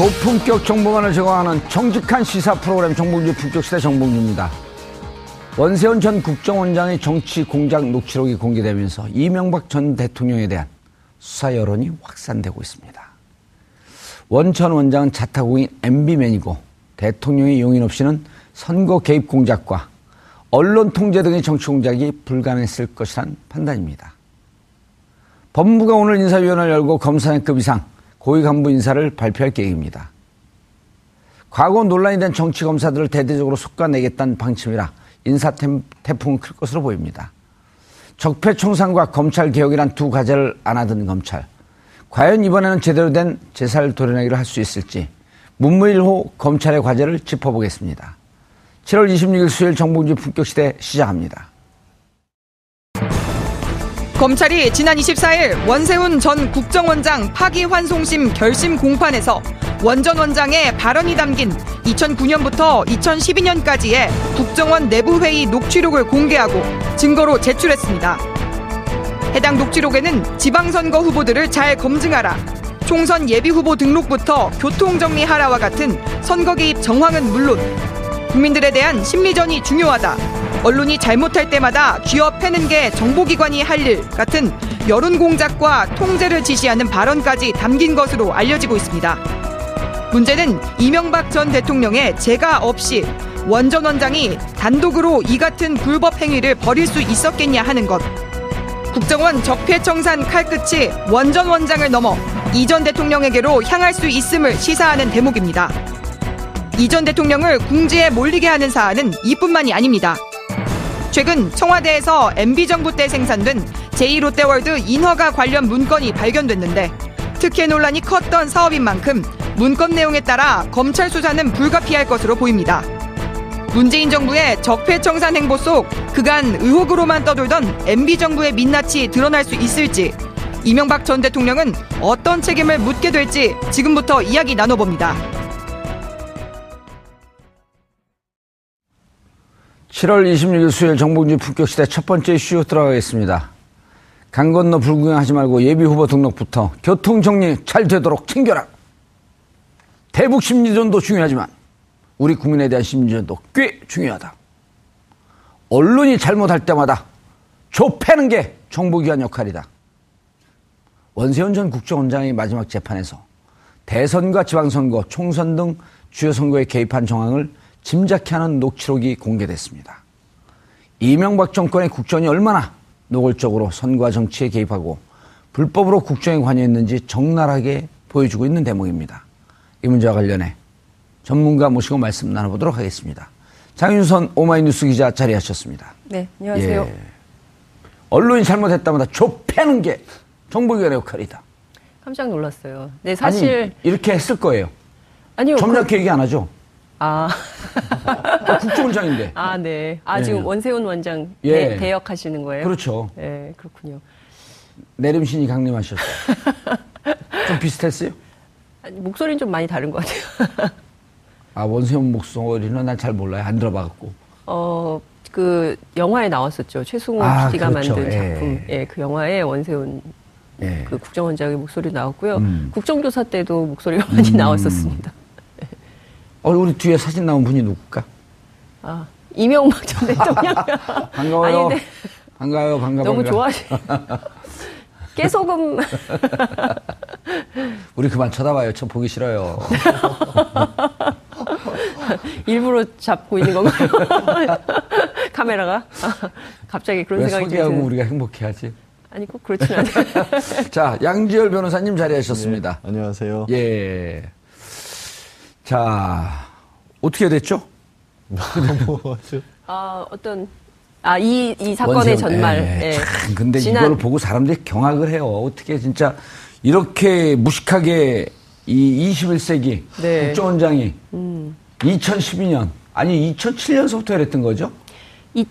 고품격 정보만을 제공하는 정직한 시사 프로그램 정봉주 품격시대 정봉주입니다. 원세훈 전 국정원장의 정치 공작 녹취록이 공개되면서 이명박 전 대통령에 대한 수사 여론이 확산되고 있습니다. 원 전 원장은 자타공인 MB맨이고 대통령의 용인 없이는 선거 개입 공작과 언론 통제 등의 정치 공작이 불가능했을 것이란 판단입니다. 법무부가 오늘 인사위원회를 열고 검사장급 이상 고위 간부 인사를 발표할 계획입니다. 과거 논란이 된 정치 검사들을 대대적으로 솎아내겠다는 방침이라 인사 태풍은 클 것으로 보입니다. 적폐 청산과 검찰 개혁이란 두 과제를 안 하던 검찰. 과연 이번에는 제대로 된 제사를 도려내기를 할 수 있을지 문무일호 검찰의 과제를 짚어보겠습니다. 7월 26일 수요일 정봉주 품격시대 시작합니다. 검찰이 지난 24일 원세훈 전 국정원장 파기환송심 결심 공판에서 원 전 원장의 발언이 담긴 2009년부터 2012년까지의 국정원 내부회의 녹취록을 공개하고 증거로 제출했습니다. 해당 녹취록에는 지방선거 후보들을 잘 검증하라, 총선 예비후보 등록부터 교통정리하라와 같은 선거 개입 정황은 물론 국민들에 대한 심리전이 중요하다, 언론이 잘못할 때마다 쥐어 패는 게 정보기관이 할 일 같은 여론공작과 통제를 지시하는 발언까지 담긴 것으로 알려지고 있습니다. 문제는 이명박 전 대통령의 재가 없이 원 전 원장이 단독으로 이 같은 불법 행위를 벌일 수 있었겠냐 하는 것. 국정원 적폐청산 칼끝이 원 전 원장을 넘어 이 전 대통령에게로 향할 수 있음을 시사하는 대목입니다. 이 전 대통령을 궁지에 몰리게 하는 사안은 이뿐만이 아닙니다. 최근 청와대에서 MB정부 때 생산된 제2롯데월드 인허가 관련 문건이 발견됐는데 특혜 논란이 컸던 사업인 만큼 문건 내용에 따라 검찰 수사는 불가피할 것으로 보입니다. 문재인 정부의 적폐청산 행보 속 그간 의혹으로만 떠돌던 MB정부의 민낯이 드러날 수 있을지, 이명박 전 대통령은 어떤 책임을 묻게 될지 지금부터 이야기 나눠봅니다. 7월 26일 수요일 정봉주 품격시대 첫 번째 이슈 들어가겠습니다. 강 건너 불구경하지 말고 예비후보 등록부터 교통정리 잘 되도록 챙겨라. 대북 심리전도 중요하지만 우리 국민에 대한 심리전도 꽤 중요하다. 언론이 잘못할 때마다 좁혀는 게 정보기관 역할이다. 원세훈 전 국정원장이 마지막 재판에서 대선과 지방선거, 총선 등 주요 선거에 개입한 정황을 짐작케 하는 녹취록이 공개됐습니다. 이명박 정권의 국정이 얼마나 노골적으로 선거와 정치에 개입하고 불법으로 국정에 관여했는지 적나라하게 보여주고 있는 대목입니다. 이 문제와 관련해 전문가 모시고 말씀 나눠보도록 하겠습니다. 장윤선 오마이뉴스 기자 자리하셨습니다. 네, 안녕하세요. 예. 언론이 잘못했다마다 좁혀는 게 정보기관의 역할이다. 깜짝 놀랐어요. 네, 사실 아니, 이렇게 했을 거예요. 아니요. 점잖게 얘기 안 하죠. 아, 국정원장인데. 아, 네. 아, 예. 지금 원세훈 원장 예. 대역하시는 거예요? 그렇죠. 예, 네, 그렇군요. 내림신이 강림하셨어요. 좀 비슷했어요? 아니, 목소리는 좀 많이 다른 것 같아요. 아, 원세훈 목소리는 난 잘 몰라요. 안 들어봐갖고. 그 영화에 나왔었죠. 최승우 PD가 그렇죠. 만든 작품. 예, 그 영화에 원세훈 예. 그 국정원장의 목소리 나왔고요. 국정조사 때도 목소리가 많이 나왔었습니다. 우리 뒤에 사진 나온 분이 누굴까? 아, 이명박 전 대통령. 반가워요. 아니, 근데 반가워요. 반가워요. 너무 좋아하시네. 깨소금. 우리 그만 쳐다봐요. 저 보기 싫어요. 일부러 잡고 있는 건가요? 카메라가? 아, 갑자기 그런 생각이 들어요. 왜 소개하고 우리가 행복해하지? 아니, 꼭 그렇진 않아요. 자, 양지열 변호사님 자리하셨습니다. 네, 안녕하세요. 예. 자, 어떻게 됐죠? 이 사건의 전말. 예, 예. 참, 근데 이걸 보고 사람들이 경악을 해요. 어떻게 진짜 이렇게 무식하게 이 21세기 네. 국정원장이 2012년, 아니 2007년서부터 이랬던 거죠?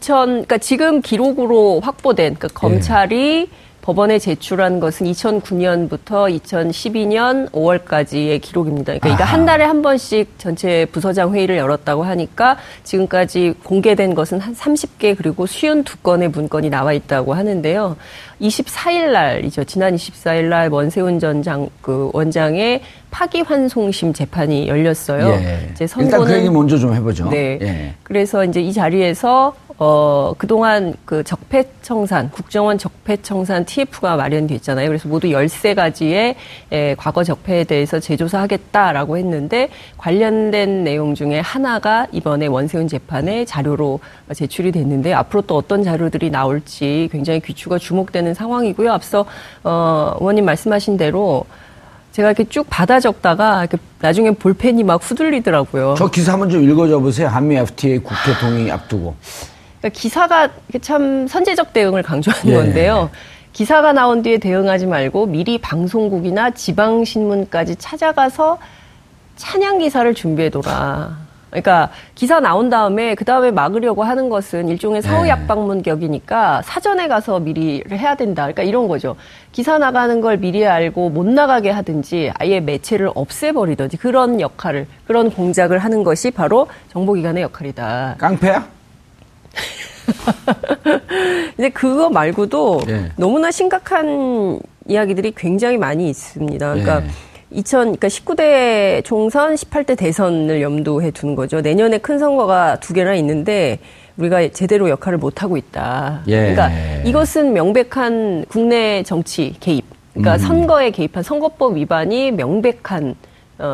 그러니까 지금 기록으로 확보된, 그러니까 검찰이 예. 법원에 제출한 것은 2009년부터 2012년 5월까지의 기록입니다. 그러니까 한 달에 한 번씩 전체 부서장 회의를 열었다고 하니까 지금까지 공개된 것은 한 30개 그리고 52건의 문건이 나와 있다고 하는데요. 24일 날이죠. 지난 24일 날 원세훈 전 원장의 파기환송심 재판이 열렸어요. 예. 이제 선고는 일단 그 얘기 먼저 좀 해보죠. 네. 예. 그래서 이제 이 자리에서 그동안 그 적폐청산, 국정원 적폐청산 TF가 마련됐잖아요. 그래서 모두 13가지의 과거 적폐에 대해서 재조사하겠다라고 했는데 관련된 내용 중에 하나가 이번에 원세훈 재판의 자료로 제출이 됐는데 앞으로 또 어떤 자료들이 나올지 굉장히 귀추가 주목되는 상황이고요. 앞서 의원님 말씀하신 대로 제가 이렇게 쭉 받아 적다가 나중에 볼펜이 막 후들리더라고요. 저 기사 한번 좀 읽어줘 보세요. 한미 FTA 국회 동의 앞두고. 그러니까 기사가 참 선제적 대응을 강조하는 예. 건데요. 기사가 나온 뒤에 대응하지 말고 미리 방송국이나 지방신문까지 찾아가서 찬양 기사를 준비해둬라. 그러니까 기사 나온 다음에 그다음에 막으려고 하는 것은 일종의 사후 압박문격이니까 사전에 가서 미리 해야 된다. 그러니까 이런 거죠. 기사 나가는 걸 미리 알고 못 나가게 하든지 아예 매체를 없애버리든지 그런 역할을, 그런 공작을 하는 것이 바로 정보기관의 역할이다. 깡패야? 근데 그거 말고도 예. 너무나 심각한 이야기들이 굉장히 많이 있습니다. 그러니까 예. 19대 총선, 18대 대선을 염두에 두는 거죠. 내년에 큰 선거가 2개나 있는데 우리가 제대로 역할을 못하고 있다. 예. 그러니까 이것은 명백한 국내 정치 개입, 그러니까 선거에 개입한 선거법 위반이 명백한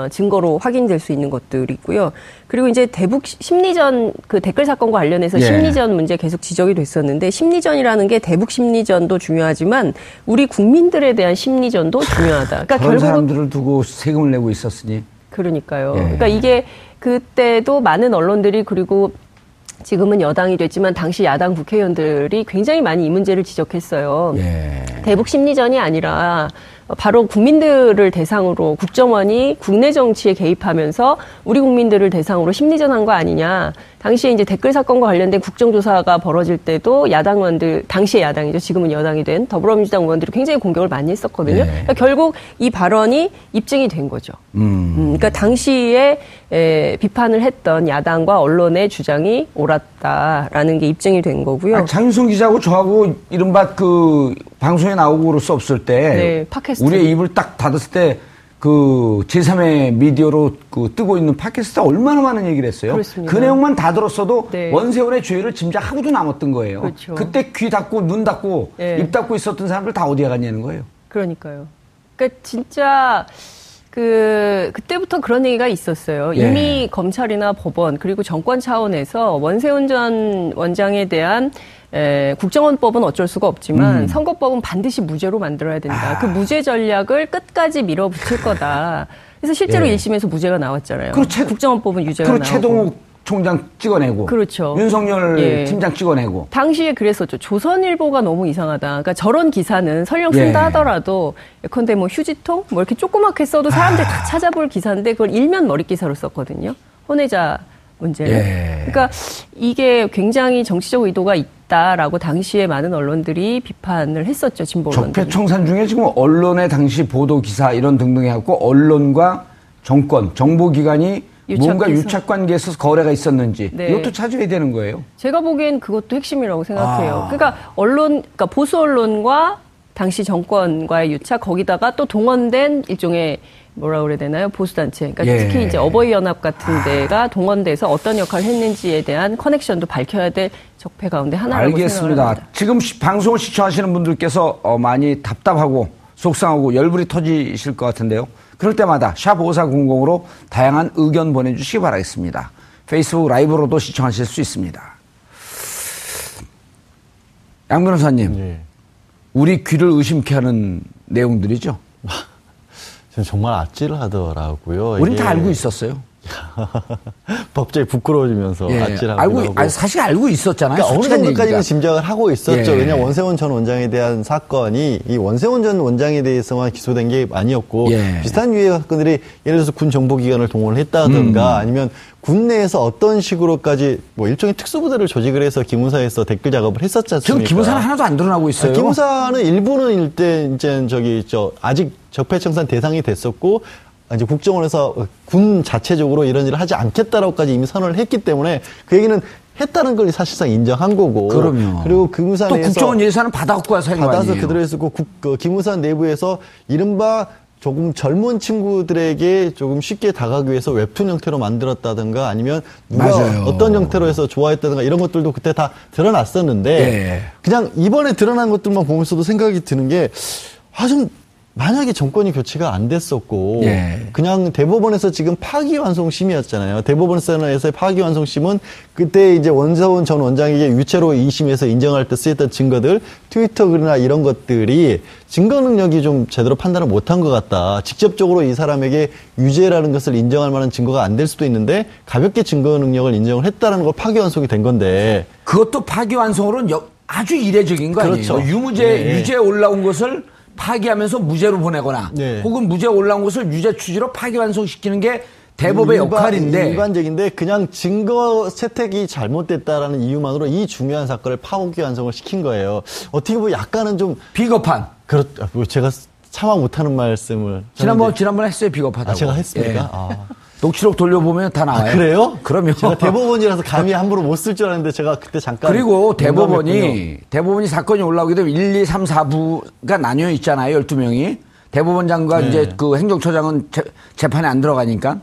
증거로 확인될 수 있는 것들이 있고요. 그리고 이제 대북 심리전, 그 댓글 사건과 관련해서 예. 심리전 문제 계속 지적이 됐었는데 심리전이라는 게 대북 심리전도 중요하지만 우리 국민들에 대한 심리전도 중요하다. 그러니까 결국 사람들을 두고 세금을 내고 있었으니. 그러니까요. 예. 그러니까 이게 그때도 많은 언론들이 그리고 지금은 여당이 됐지만 당시 야당 국회의원들이 굉장히 많이 이 문제를 지적했어요. 예. 대북 심리전이 아니라 바로 국민들을 대상으로 국정원이 국내 정치에 개입하면서 우리 국민들을 대상으로 심리전한 거 아니냐. 당시에 이제 댓글 사건과 관련된 국정조사가 벌어질 때도 야당 의원들, 당시에 야당이죠. 지금은 여당이 된 더불어민주당 의원들이 굉장히 공격을 많이 했었거든요. 네. 그러니까 결국 이 발언이 입증이 된 거죠. 그러니까 당시에 비판을 했던 야당과 언론의 주장이 옳았다라는 게 입증이 된 거고요. 아니, 장윤선 기자하고 저하고 이른바 그 방송에 나오고 그럴 수 없을 때 네, 팟캐스트. 우리의 입을 딱 닫았을 때 그 제3의 미디어로 그 뜨고 있는 팟캐스트가 얼마나 많은 얘기를 했어요. 그렇습니다. 그 내용만 다 들었어도 네. 원세훈의 죄를 짐작하고도 남았던 거예요. 그렇죠. 그때 귀 닫고 눈 닫고 네. 입 닫고 있었던 사람들 다 어디에 갔냐는 거예요. 그러니까요. 그러니까 진짜 그때부터 그런 얘기가 있었어요. 이미 예. 검찰이나 법원 그리고 정권 차원에서 원세훈 전 원장에 대한 국정원법은 어쩔 수가 없지만 선거법은 반드시 무죄로 만들어야 된다. 그 무죄 전략을 끝까지 밀어붙일 거다. 그래서 실제로 예. 1심에서 무죄가 나왔잖아요. 국정원법은 유죄가 나오고. 그리고 최동욱 총장 찍어내고, 그렇죠. 윤석열 예. 팀장 찍어내고. 당시에 그랬었죠. 조선일보가 너무 이상하다. 그러니까 저런 기사는 설령 쓴다 예. 하더라도 예컨대 뭐 휴지통 뭐 이렇게 조그맣게 써도 사람들이 다 찾아볼 기사인데 그걸 일면 머릿 기사로 썼거든요. 혼외자 문제를. 예. 그러니까 이게 굉장히 정치적 의도가 있다라고 당시에 많은 언론들이 비판을 했었죠. 진보 언론들. 적폐청산 중에 지금 언론의 당시 보도 기사 이런 등등해 갖고 언론과 정권, 정보기관이 뭔가 유착관계에서 거래가 있었는지 네. 이것도 찾아야 되는 거예요. 제가 보기엔 그것도 핵심이라고 생각해요. 그러니까 언론, 그러니까 보수 언론과 당시 정권과의 유착 거기다가 또 동원된 일종의 뭐라 그래야 되나요? 보수단체. 그러니까 예. 특히 이제 어버이연합 같은 데가 동원돼서 어떤 역할을 했는지에 대한 커넥션도 밝혀야 될 적폐 가운데 하나라고 알겠습니다. 생각합니다. 지금 방송을 시청하시는 분들께서 많이 답답하고 속상하고 열불이 터지실 것 같은데요. 그럴 때마다 샵 5400으로 다양한 의견 보내주시기 바라겠습니다. 페이스북 라이브로도 시청하실 수 있습니다. 양 변호사님, 예. 우리 귀를 의심케 하는 내용들이죠? 정말 아찔하더라고요. 우린 다 알고 있었어요. 법제에 부끄러워지면서 예. 아찔하고. 사실 알고 있었잖아요. 그러니까 어느 정도까지는 짐작을 하고 있었죠. 예. 왜냐하면 원세훈 전 원장에 대한 사건이 이 원세훈 전 원장에 대해서만 기소된 게 아니었고 예. 비슷한 유해 사건들이 예를 들어서 군 정보기관을 동원을 했다든가 아니면 군 내에서 어떤 식으로까지 뭐 일종의 특수부대를 조직을 해서 기무사에서 댓글 작업을 했었지 않습니까? 지금 기무사는 하나도 안 드러나고 있어요. 기무사는 일부는 아직 적폐청산 대상이 됐었고 이제 국정원에서 군 자체적으로 이런 일을 하지 않겠다라고까지 이미 선언을 했기 때문에 그 얘기는 했다는 걸 사실상 인정한 거고. 그럼요. 그리고 기무사 내에서 또 국정원 예산은 받아갖고 와서 한 거 아니에요. 받아서 그대로 했었고 기무사 내부에서 이른바 조금 젊은 친구들에게 조금 쉽게 다가가기 위해서 웹툰 형태로 만들었다든가 아니면 누가 맞아요. 어떤 형태로 해서 좋아했다든가 이런 것들도 그때 다 드러났었는데 예. 그냥 이번에 드러난 것들만 보면서도 생각이 드는 게 좀 만약에 정권이 교체가 안 됐었고 예. 그냥 대법원에서 지금 파기환송심이었잖아요. 대법원에서의 파기환송심은 그때 이제 원세훈 전 원장에게 유죄로 2심에서 인정할 때 쓰였던 증거들, 트위터 글이나 이런 것들이 증거 능력이 좀 제대로 판단을 못한 것 같다. 직접적으로 이 사람에게 유죄라는 것을 인정할 만한 증거가 안 될 수도 있는데 가볍게 증거 능력을 인정을 했다라는 걸 파기환송이 된 건데 그것도 파기환송으로는 아주 이례적인 거 아니에요? 그렇죠. 유죄에 올라온 것을 파기하면서 무죄로 보내거나 네. 혹은 무죄 올라온 것을 유죄 취지로 파기환송시키는 게 대법의 역할인데 일반적인데 그냥 증거 채택이 잘못됐다라는 이유만으로 이 중요한 사건을 파기환송을 시킨 거예요. 어떻게 보면 약간은 좀 비겁한. 제가 참아 못하는 말씀을 지난번 했어요. 비겁하다고. 제가 했습니까? 예. 녹취록 돌려보면 다 나와요. 그래요? 그럼요. 제가 대법원이라서 감히 함부로 못 쓸 줄 알았는데 제가 그때 잠깐. 그리고 대법원이 사건이 올라오게 되면 1, 2, 3, 4부가 나뉘어 있잖아요. 12명이. 대법원장과 네. 이제 그 행정처장은 재판에 안 들어가니까.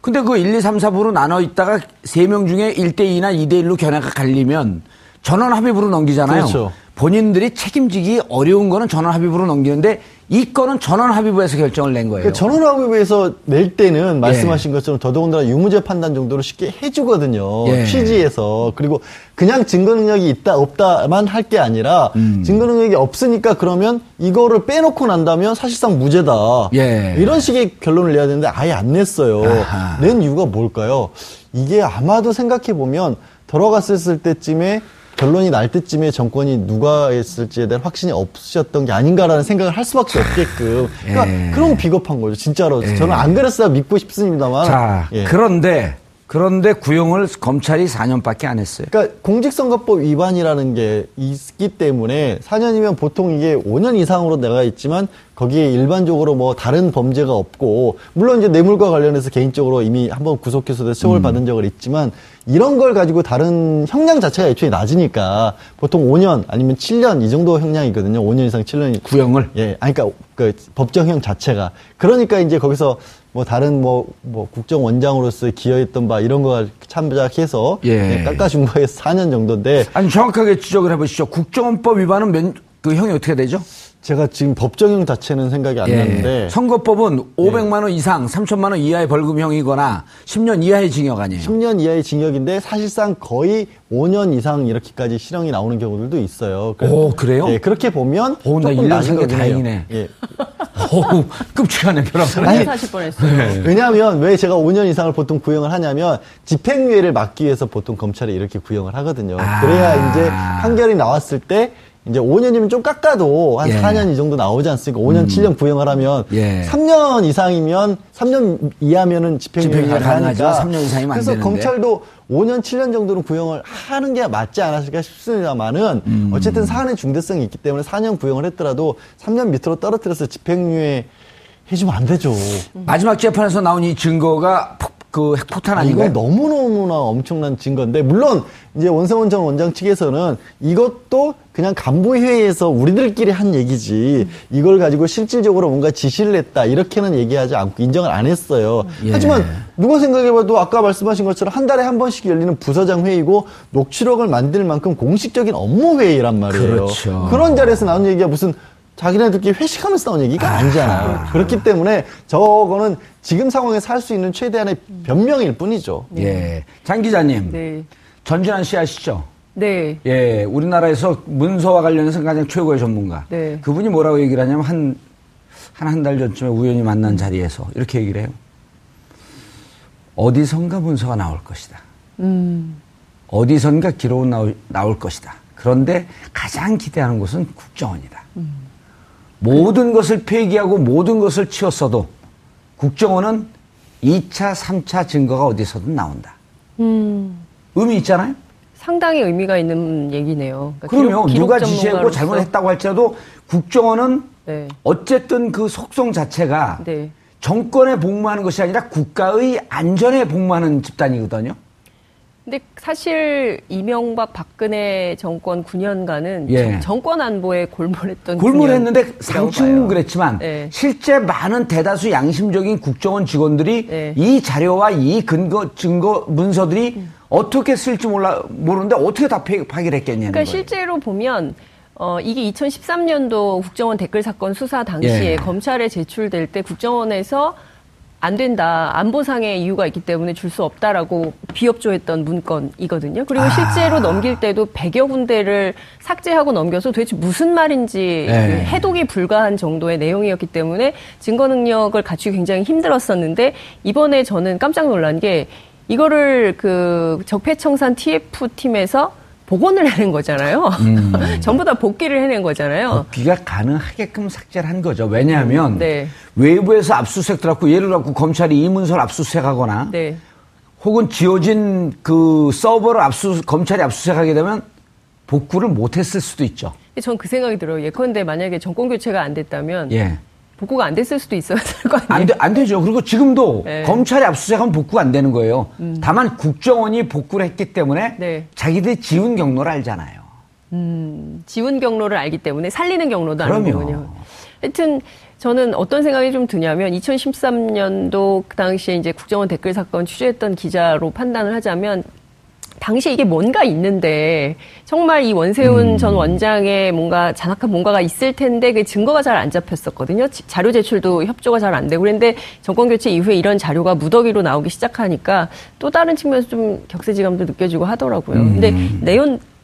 근데 그 1, 2, 3, 4부로 나눠 있다가 3명 중에 1대2나 2대1로 견해가 갈리면 전원 합의부로 넘기잖아요. 그렇죠. 본인들이 책임지기 어려운 거는 전원 합의부로 넘기는데 이 건은 전원합의부에서 결정을 낸 거예요. 전원합의부에서 낼 때는 말씀하신 것처럼 더더군다나 유무죄 판단 정도로 쉽게 해주거든요. 예. 취지에서. 그리고 그냥 증거능력이 있다 없다만 할 게 아니라 증거능력이 없으니까 그러면 이거를 빼놓고 난다면 사실상 무죄다. 예. 이런 식의 결론을 내야 되는데 아예 안 냈어요. 아하. 낸 이유가 뭘까요? 이게 아마도 생각해보면 돌아갔을 때쯤에 결론이 날 때쯤에 정권이 누가 했을지에 대한 확신이 없으셨던 게 아닌가라는 생각을 할 수밖에 없게끔. 그러니까 그런 비겁한 거죠. 진짜로. 저는 안 그랬어야 믿고 싶습니다만. 자, 예. 그런데 구형을 검찰이 4년밖에 안 했어요. 그러니까 공직선거법 위반이라는 게 있기 때문에 4년이면 보통 이게 5년 이상으로 내가 있지만 거기에 일반적으로 뭐 다른 범죄가 없고 물론 이제 뇌물과 관련해서 개인적으로 이미 한번 구속 기소돼서 처벌 받은 적은 있지만 이런 걸 가지고 다른 형량 자체가 애초에 낮으니까 보통 5년 아니면 7년 이 정도 형량이거든요. 5년 이상 7년이 구형을 예. 아니 그러니까 그 법정형 자체가 그러니까 이제 거기서 뭐 다른 뭐 국정원장으로서 기여했던 바 이런 거 참작해서 예. 깎아준 거에서 4년 정도인데 아니 정확하게 지적을 해보시죠. 국정원법 위반은 그 형이 어떻게 되죠? 제가 지금 법정형 자체는 생각이 안 나는데 선거법은 500만 원 이상 3천만 원 이하의 벌금형이거나 10년 이하의 징역 아니에요? 10년 이하의 징역인데 사실상 거의 5년 이상 이렇게까지 실형이 나오는 경우들도 있어요. 그래요? 그렇게 보면 조금 낮은 거긴 해요. 다행이네. 어우, 끔찍하네, 벼락사를. 아니, 사실 뻔했어요. 네. 왜냐하면 왜 제가 5년 이상을 보통 구형을 하냐면 집행유예를 막기 위해서 보통 검찰이 이렇게 구형을 하거든요. 그래야 이제 판결이 나왔을 때 이제 5년이면 좀 깎아도 한 4년 이 정도 나오지 않습니까? 5년, 7년 구형을 하면 3년 이상이면 3년 이하면은 집행유예가 가능하죠. 3년 이상이면 안 되는데. 그래서 검찰도 5년, 7년 정도는 구형을 하는 게 맞지 않았을까 싶습니다만은 어쨌든 사안의 중대성이 있기 때문에 4년 구형을 했더라도 3년 밑으로 떨어뜨려서 집행유예 해주면 안 되죠. 마지막 재판에서 나온 이 증거가 그 핵폭탄 아닌가요? 이건 너무너무나 엄청난 증거인데, 물론 이제 원세훈 전 원장 측에서는 이것도 그냥 간부회의에서 우리들끼리 한 얘기지 이걸 가지고 실질적으로 뭔가 지시를 했다 이렇게는 얘기하지 않고 인정을 안 했어요. 하지만 누가 생각해봐도 아까 말씀하신 것처럼 한 달에 한 번씩 열리는 부서장 회의고 녹취록을 만들 만큼 공식적인 업무 회의란 말이에요. 그렇죠. 그런 자리에서 나온 얘기가 무슨 자기네들끼리 회식하면서 나온 얘기가 아니잖아요. 그렇기 때문에 저거는 지금 상황에서 할 수 있는 최대한의 변명일 뿐이죠. 예, 장 기자님, 전준환 씨 아시죠? 네. 예, 우리나라에서 문서와 관련해서 가장 최고의 전문가. 네. 그분이 뭐라고 얘기를 하냐면 한 달 전쯤에 우연히 만난 자리에서 이렇게 얘기를 해요. 어디선가 문서가 나올 것이다. 어디선가 기록은 나올 것이다. 그런데 가장 기대하는 곳은 국정원이다. 모든 것을 폐기하고 모든 것을 치웠어도 국정원은 2차, 3차 증거가 어디서든 나온다. 의미 있잖아요? 상당히 의미가 있는 얘기네요. 그러니까 그럼요. 누가 지시했고 잘못했다고 할지라도 국정원은 어쨌든 그 속성 자체가 정권에 복무하는 것이 아니라 국가의 안전에 복무하는 집단이거든요. 근데 사실 이명박 박근혜 정권 9년간은 정권 안보에 골몰했던 골몰했는데 상층은 그랬지만 실제 많은 대다수 양심적인 국정원 직원들이 이 자료와 이 근거 증거 문서들이 어떻게 쓸지 모르는데 어떻게 다 파기했겠냐는 거예요. 그러니까 실제로 보면 이게 2013년도 국정원 댓글 사건 수사 당시에 검찰에 제출될 때 국정원에서 안 된다. 안보상의 이유가 있기 때문에 줄 수 없다라고 비협조했던 문건이거든요. 그리고 실제로 넘길 때도 100여 군데를 삭제하고 넘겨서 도대체 무슨 말인지 해독이 불가한 정도의 내용이었기 때문에 증거 능력을 갖추기 굉장히 힘들었었는데 이번에 저는 깜짝 놀란 게 이거를 그 적폐청산 TF팀에서 복원을 해낸 거잖아요. 전부 다 복귀를 해낸 거잖아요. 복귀가 가능하게끔 삭제를 한 거죠. 왜냐하면 외부에서 압수수색 들어갔고 예를 들어서 검찰이 이 문서를 압수수색하거나 혹은 지워진 그 서버를 검찰이 압수수색하게 되면 복구를 못했을 수도 있죠. 전 그 생각이 들어요. 예컨대 만약에 정권 교체가 안 됐다면 복구가 안 됐을 수도 있어야 될 거 아니에요? 안 되죠. 그리고 지금도 검찰이 압수수색하면 복구가 안 되는 거예요. 다만 국정원이 복구를 했기 때문에 자기들이 지운 경로를 알잖아요. 지운 경로를 알기 때문에 살리는 경로도 아는 거군요. 하여튼 저는 어떤 생각이 좀 드냐면 2013년도 그 당시에 이제 국정원 댓글 사건 취재했던 기자로 판단을 하자면 당시에 이게 뭔가 있는데 정말 이 원세훈 전 원장의 뭔가 잔악한 뭔가가 있을 텐데 그 증거가 잘 안 잡혔었거든요. 자료 제출도 협조가 잘 안 되고 그런데 정권 교체 이후에 이런 자료가 무더기로 나오기 시작하니까 또 다른 측면에서 좀 격세지감도 느껴지고 하더라고요. 근데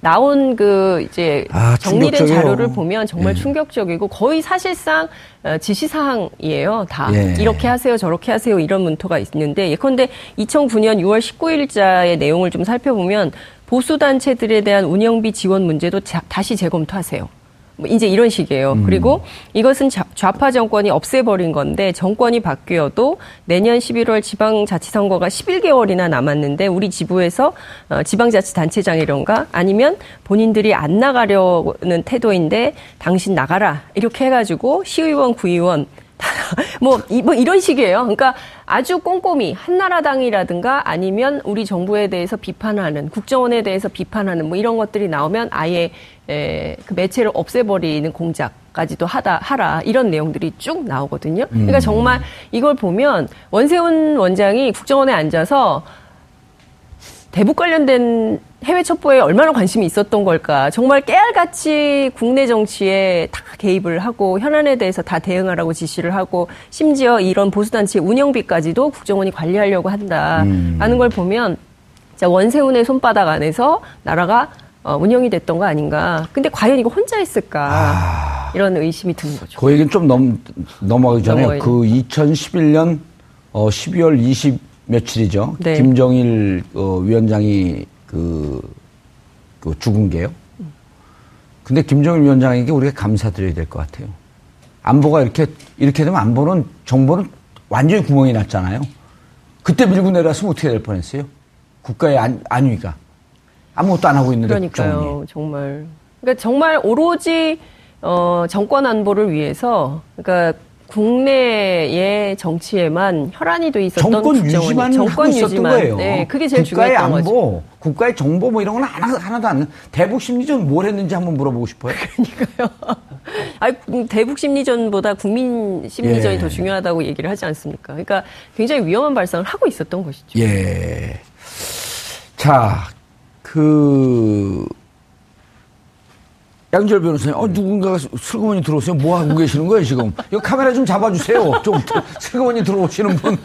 나온 그 이제 정리된 자료를 보면 정말 충격적이고 거의 사실상 지시사항이에요. 다 이렇게 하세요 저렇게 하세요 이런 문구가 있는데 예컨대 2009년 6월 19일자의 내용을 좀 살펴보면 보수단체들에 대한 운영비 지원 문제도 다시 재검토하세요. 뭐 이제 이런 식이에요. 그리고 이것은 좌파 정권이 없애버린 건데 정권이 바뀌어도 내년 11월 지방자치선거가 11개월이나 남았는데 우리 지부에서 지방자치단체장이런가 아니면 본인들이 안 나가려는 태도인데 당신 나가라 이렇게 해가지고 시의원, 구의원 뭐 이런 식이에요. 그러니까 아주 꼼꼼히 한나라당이라든가 아니면 우리 정부에 대해서 비판하는 국정원에 대해서 비판하는 뭐 이런 것들이 나오면 아예 그 매체를 없애버리는 공작까지도 하라 이런 내용들이 쭉 나오거든요. 그러니까 정말 이걸 보면 원세훈 원장이 국정원에 앉아서 대북 관련된 해외 첩보에 얼마나 관심이 있었던 걸까. 정말 깨알같이 국내 정치에 다 개입을 하고 현안에 대해서 다 대응하라고 지시를 하고 심지어 이런 보수단체의 운영비까지도 국정원이 관리하려고 한다라는 걸 보면 원세훈의 손바닥 안에서 나라가 운영이 됐던 거 아닌가. 근데 과연 이거 혼자 했을까. 이런 의심이 드는 거죠. 그 얘기는 좀 넘어가기 전에 그 2011년 12월 20 며칠이죠. 네. 김정일 위원장이 그 죽은 게요. 근데 김정일 위원장에게 우리가 감사드려야 될 것 같아요. 안보가 이렇게 되면 안보는 정보는 완전히 구멍이 났잖아요. 그때 밀고 내려왔으면 어떻게 될 뻔했어요? 국가의 안위가 아무것도 안 하고 있는데. 그러니까요, 국정원이. 정말. 그러니까 정말 오로지 정권 안보를 위해서, 그러니까 국내의 정치에만 혈안이 돼 있었던 정권 유지만 하고 있었던 거예요. 네, 그게 제일 국가의 중요했던 안보, 거죠. 국가의 정보 뭐 이런 건 하나도 안. 대북 심리전 뭘 했는지 한번 물어보고 싶어요. 그러니까요. 아니, 대북 심리전보다 국민 심리전이 더 중요하다고 얘기를 하지 않습니까? 그러니까 굉장히 위험한 발상을 하고 있었던 것이죠. 예. 자, 양지열 변호사님, 누군가가 슬그머니 들어오세요? 뭐 하고 계시는 거예요, 지금? 이거 카메라 좀 잡아주세요. 좀 슬그머니 들어오시는 분.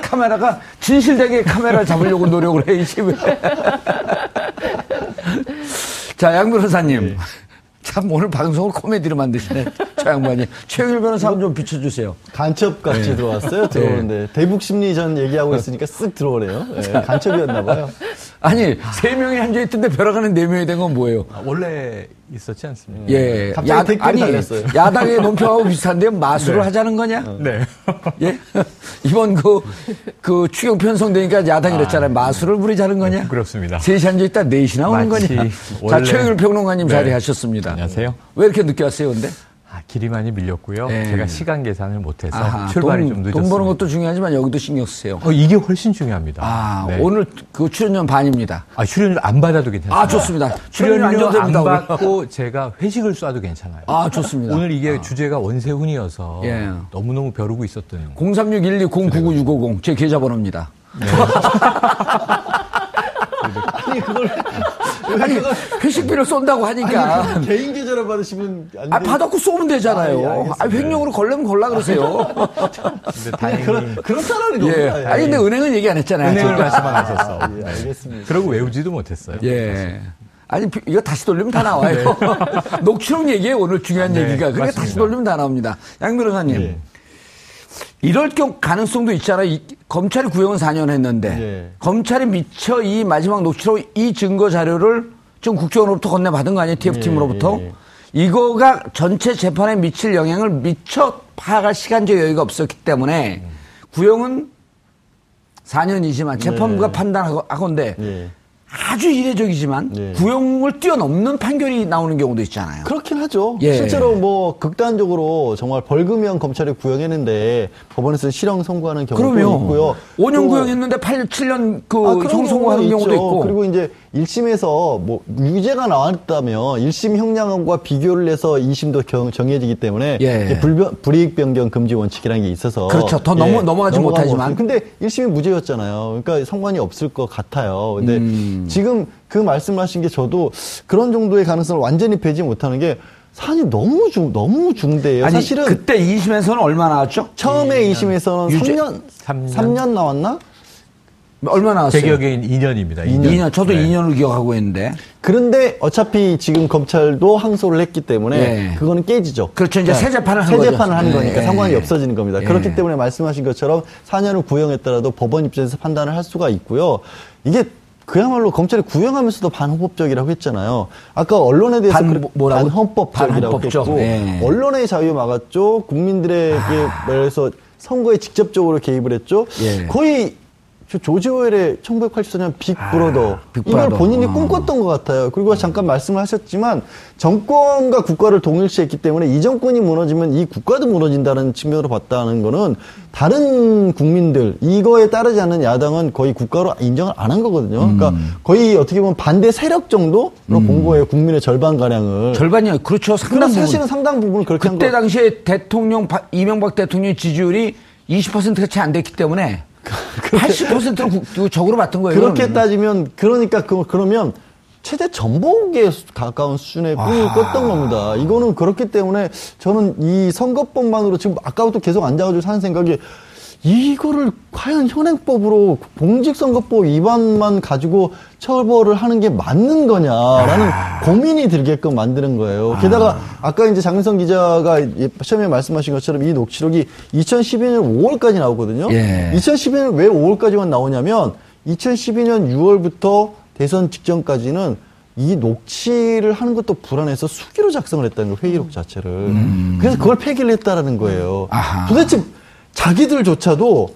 카메라가, 진실되게 카메라를 잡으려고 노력을 해, 이 집에. 자, 양 변호사님. 네. 참, 오늘 방송을 코미디로 만드시네, 저 양반이. 최영일 변호사 한번 좀 비춰주세요. 간첩같이 네. 들어왔어요, 들어오는데. 네. 대북 심리전 얘기하고 있으니까 쓱 들어오네요. 네, 간첩이었나봐요. 아니, 3명이 앉아있던데 벼락하는 4명이 된 건 뭐예요? 아, 원래 있었지 않습니까? 예. 갑자기 댓글이 달렸어요. 야당의 논평하고 비슷한데 마술을 네. 하자는 거냐? 네. 예? 이번 그 추경 편성되니까 야당이 그랬잖아요. 마술을 부리자는 거냐? 네, 그렇습니다. 3시 앉아있다 4시나 오는 거냐? 자, 최영일 평론가님 네. 자리하셨습니다. 안녕하세요. 왜 이렇게 늦게 왔어요, 근데? 길이 많이 밀렸고요. 네. 제가 시간 계산을 못해서 출발이 좀 늦었습니다. 돈 버는 것도 중요하지만 여기도 신경 쓰세요. 이게 훨씬 중요합니다. 네. 오늘 그 출연료 반입니다. 출연료 안 받아도 괜찮습니다. 좋습니다. 출연료 안 받고 제가 회식을 쏴도 괜찮아요. 좋습니다. 오늘 이게 주제가 원세훈이어서 예. 너무너무 벼르고 있었더니 03612099650 제 계좌번호입니다. 네. 아니 그걸 아니 회식비를 쏜다고 하니까 아니, 개인 계좌로 받으시면 안 돼요. 받았고 쏘면 되잖아요. 횡령으로 걸려면 걸라 그러세요. 근데 다행히 그런 사람이 너무 예. 아니 근데 은행은 얘기 안 했잖아요. 은행을 말씀만 하셨어. 예, 알겠습니다. 그러고 외우지도 못했어요. 예. 사실. 아니 이거 다시 돌리면 다 나와요. 네. 녹취록 얘기예요 오늘 중요한 네, 얘기가. 그러니까 맞습니다. 다시 돌리면 다 나옵니다. 양 변호사님. 예. 이럴 경우 가능성도 있잖아요. 검찰이 구형은 4년 했는데 예. 검찰이 미처 이 마지막 녹취록 이 증거 자료를 지금 국정원으로부터 건네받은 거 아니에요? TF팀으로부터. 예. 이거가 전체 재판에 미칠 영향을 미처 파악할 시간적 여유가 없었기 때문에 구형은 4년이지만 재판부가 예. 판단하건데 예. 아주 이례적이지만 예. 구형을 뛰어넘는 판결이 나오는 경우도 있잖아요. 그렇긴 하죠. 예. 실제로 뭐 극단적으로 정말 벌금형 검찰이 구형했는데 법원에서 실형 선고하는 경우도 그럼요. 있고요. 5년 구형했는데 7년 형 선고하는 경우도 있고. 그리고 이제 1심에서 뭐 유죄가 나왔다면 1심 형량과 비교를 해서 2심도 정해지기 때문에 예. 불이익 변경 금지 원칙이라는 게 있어서 그렇죠. 더 넘어가지 못하지만. 근데 1심이 무죄였잖아요. 그러니까 상관이 없을 것 같아요. 근데 지금 그 말씀하신 게 저도 그런 정도의 가능성을 완전히 배제 못하는 게 사안이 너무 중대해요. 아니, 사실은 그때 2심에서는 얼마 나왔죠? 처음에 2심에서는 3년 나왔나? 얼마 나왔어요? 제 기억엔 2년입니다. 2년. 저도 네. 2년을 기억하고 있는데. 그런데 어차피 지금 검찰도 항소를 했기 때문에 예. 그거는 깨지죠. 그렇죠. 이제 그러니까 새 재판을 하는 거니까 예. 상관이 없어지는 겁니다. 예. 그렇기 때문에 말씀하신 것처럼 4년을 구형했더라도 법원 입장에서 판단을 할 수가 있고요. 이게 그야말로 검찰이 구형하면서도 반헌법적이라고 했잖아요. 아까 언론에 대해서 반헌법적이라고 했고 네. 언론의 자유 막았죠. 국민들에게 말해서 선거에 직접적으로 개입을 했죠. 예. 거의 조지 오웰의 1984년 빅브러더 이걸 본인이 꿈꿨던 것 같아요. 그리고 잠깐 말씀을 하셨지만 정권과 국가를 동일시했기 때문에 이 정권이 무너지면 이 국가도 무너진다는 측면으로 봤다는 거는 다른 국민들 이거에 따르지 않는 야당은 거의 국가로 인정을 안 한 거거든요. 그러니까 거의 어떻게 보면 반대 세력 정도로 본 거예요. 국민의 절반가량을. 절반이요. 그렇죠. 상당 부분을 그렇게 한 거예요. 그때 당시에 이명박 대통령의 지지율이 20%가 채 안 됐기 때문에 80%로 적으로 맞던 거예요. 그렇게 따지면 그러면 최대 전복에 가까운 수준에 뿔을 껐던 겁니다. 이거는 그렇기 때문에 저는 이 선거법만으로 지금 아까부터 계속 안 잡아줘서 하는 생각이 이거를 과연 현행법으로 공직선거법 위반만 가지고 처벌을 하는 게 맞는 거냐라는 고민이 들게끔 만드는 거예요. 게다가 아까 이제 장윤선 기자가 처음에 말씀하신 것처럼 이 녹취록이 2012년 5월까지 나오거든요. 예. 2012년 왜 5월까지만 나오냐면 2012년 6월부터 대선 직전까지는 이 녹취를 하는 것도 불안해서 수기로 작성을 했다는 거예요. 회의록 자체를. 그래서 그걸 폐기를 했다라는 거예요. 아하. 도대체 자기들조차도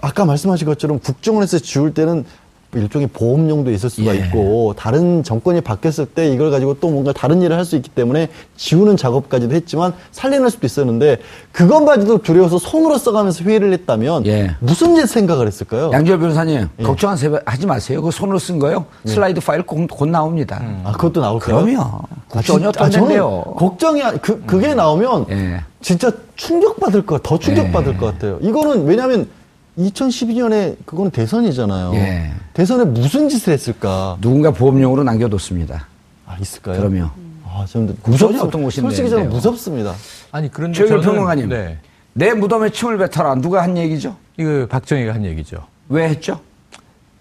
아까 말씀하신 것처럼 국정원에서 지울 때는 일종의 보험용도 있을 수가 있고 다른 정권이 바뀌었을 때 이걸 가지고 또 뭔가 다른 일을 할 수 있기 때문에 지우는 작업까지도 했지만 살려낼 수도 있었는데 그것까지도 두려워서 손으로 써가면서 회의를 했다면 무슨 생각을 했을까요? 양지열 변호사님 걱정하지 마세요. 그거 손으로 쓴 거요? 슬라이드 파일 곧 나옵니다. 아 그것도 나올까요? 그럼요. 전혀 딴데요. 걱정이 그게 나오면 진짜 충격받을 거 더 충격받을 것 같아요. 이거는 왜냐하면 2012년에 그건 대선이잖아요. 예. 대선에 무슨 짓을 했을까? 누군가 보험용으로 남겨뒀습니다. 아 있을까요? 그럼요. 아 저는 무섭던 곳인데. 솔직히 저는 무섭습니다. 아니 그런데 최영일 평론가님, 네. 내 무덤에 침을 뱉어라. 누가 한 얘기죠? 이거 박정희가 한 얘기죠. 왜 했죠?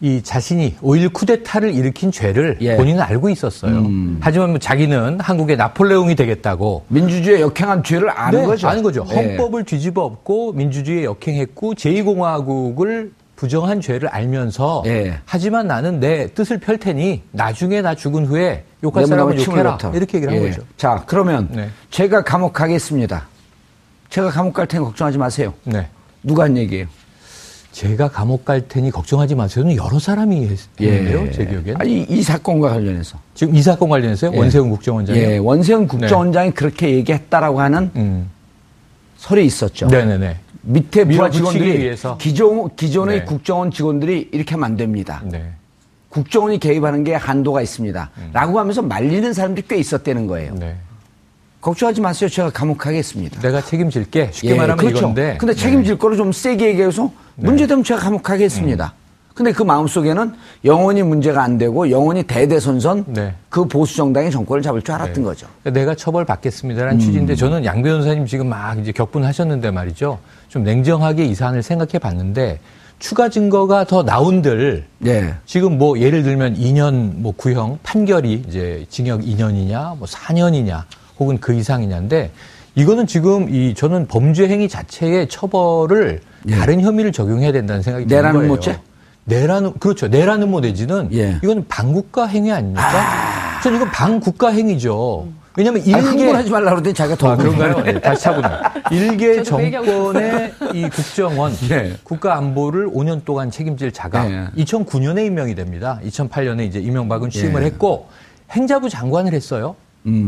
이 자신이 5.16 쿠데타를 일으킨 죄를 본인은 알고 있었어요. 하지만 뭐 자기는 한국의 나폴레옹이 되겠다고. 민주주의에 역행한 죄를 아는 거죠. 아는 거죠. 헌법을 뒤집어 엎고 민주주의에 역행했고 제2공화국을 부정한 죄를 알면서 하지만 나는 내 뜻을 펼 테니 나중에 나 죽은 후에 욕할 사람은 욕해라. 이렇게 얘기를 한 거죠. 자, 그러면 제가 감옥 가겠습니다. 제가 감옥 갈 테니 걱정하지 마세요. 네. 누가 한 얘기예요? 제가 감옥 갈 테니 걱정하지 마세요는 여러 사람이 했는데요, 제 기억에는. 아니, 이 사건과 관련해서. 지금 이 사건 관련해서요? 원세훈 국정원장이. 예, 원세훈 국정원장이 그렇게 얘기했다라고 하는 설이 있었죠. 네네네. 밑에 부하 직원들이 위해서. 기존의 국정원 직원들이 이렇게 하면 안 됩니다. 네. 국정원이 개입하는 게 한도가 있습니다. 라고 하면서 말리는 사람들이 꽤 있었다는 거예요. 네. 걱정하지 마세요. 제가 감옥 가겠습니다. 내가 책임질게. 쉽게 말하면 그렇죠. 이건데. 근데 책임질 거를 좀 세게 얘기해서 문제되면 제가 감옥 가겠습니다. 근데 그 마음속에는 영원히 문제가 안 되고 영원히 대대선선 그 보수 정당이 정권을 잡을 줄 알았던 거죠. 내가 처벌받겠습니다라는 취지인데 저는 양 변호사님 지금 막 이제 격분하셨는데 말이죠. 좀 냉정하게 이 사안을 생각해 봤는데 추가 증거가 더 나온들 지금 뭐 예를 들면 2년 뭐 구형 판결이 이제 징역 2년이냐 뭐 4년이냐 혹은 그 이상이냐인데 이거는 지금 저는 범죄 행위 자체의 처벌을 다른 혐의를 적용해야 된다는 생각이 드는 거예요. 내라는 모죄? 그렇죠. 내라는 모 내지는 이건 반국가 행위 아닙니까? 저는 이건 반국가 행위죠. 왜냐면 흥분하지 말라고 그랬더니 자기가 더 그런가요? 네, 다시 차구나. 일개 정권의 이 국정원 국가안보를 5년 동안 책임질 자가 2009년에 임명이 됩니다. 2008년에 이제 이명박은 취임을 했고 행자부 장관을 했어요.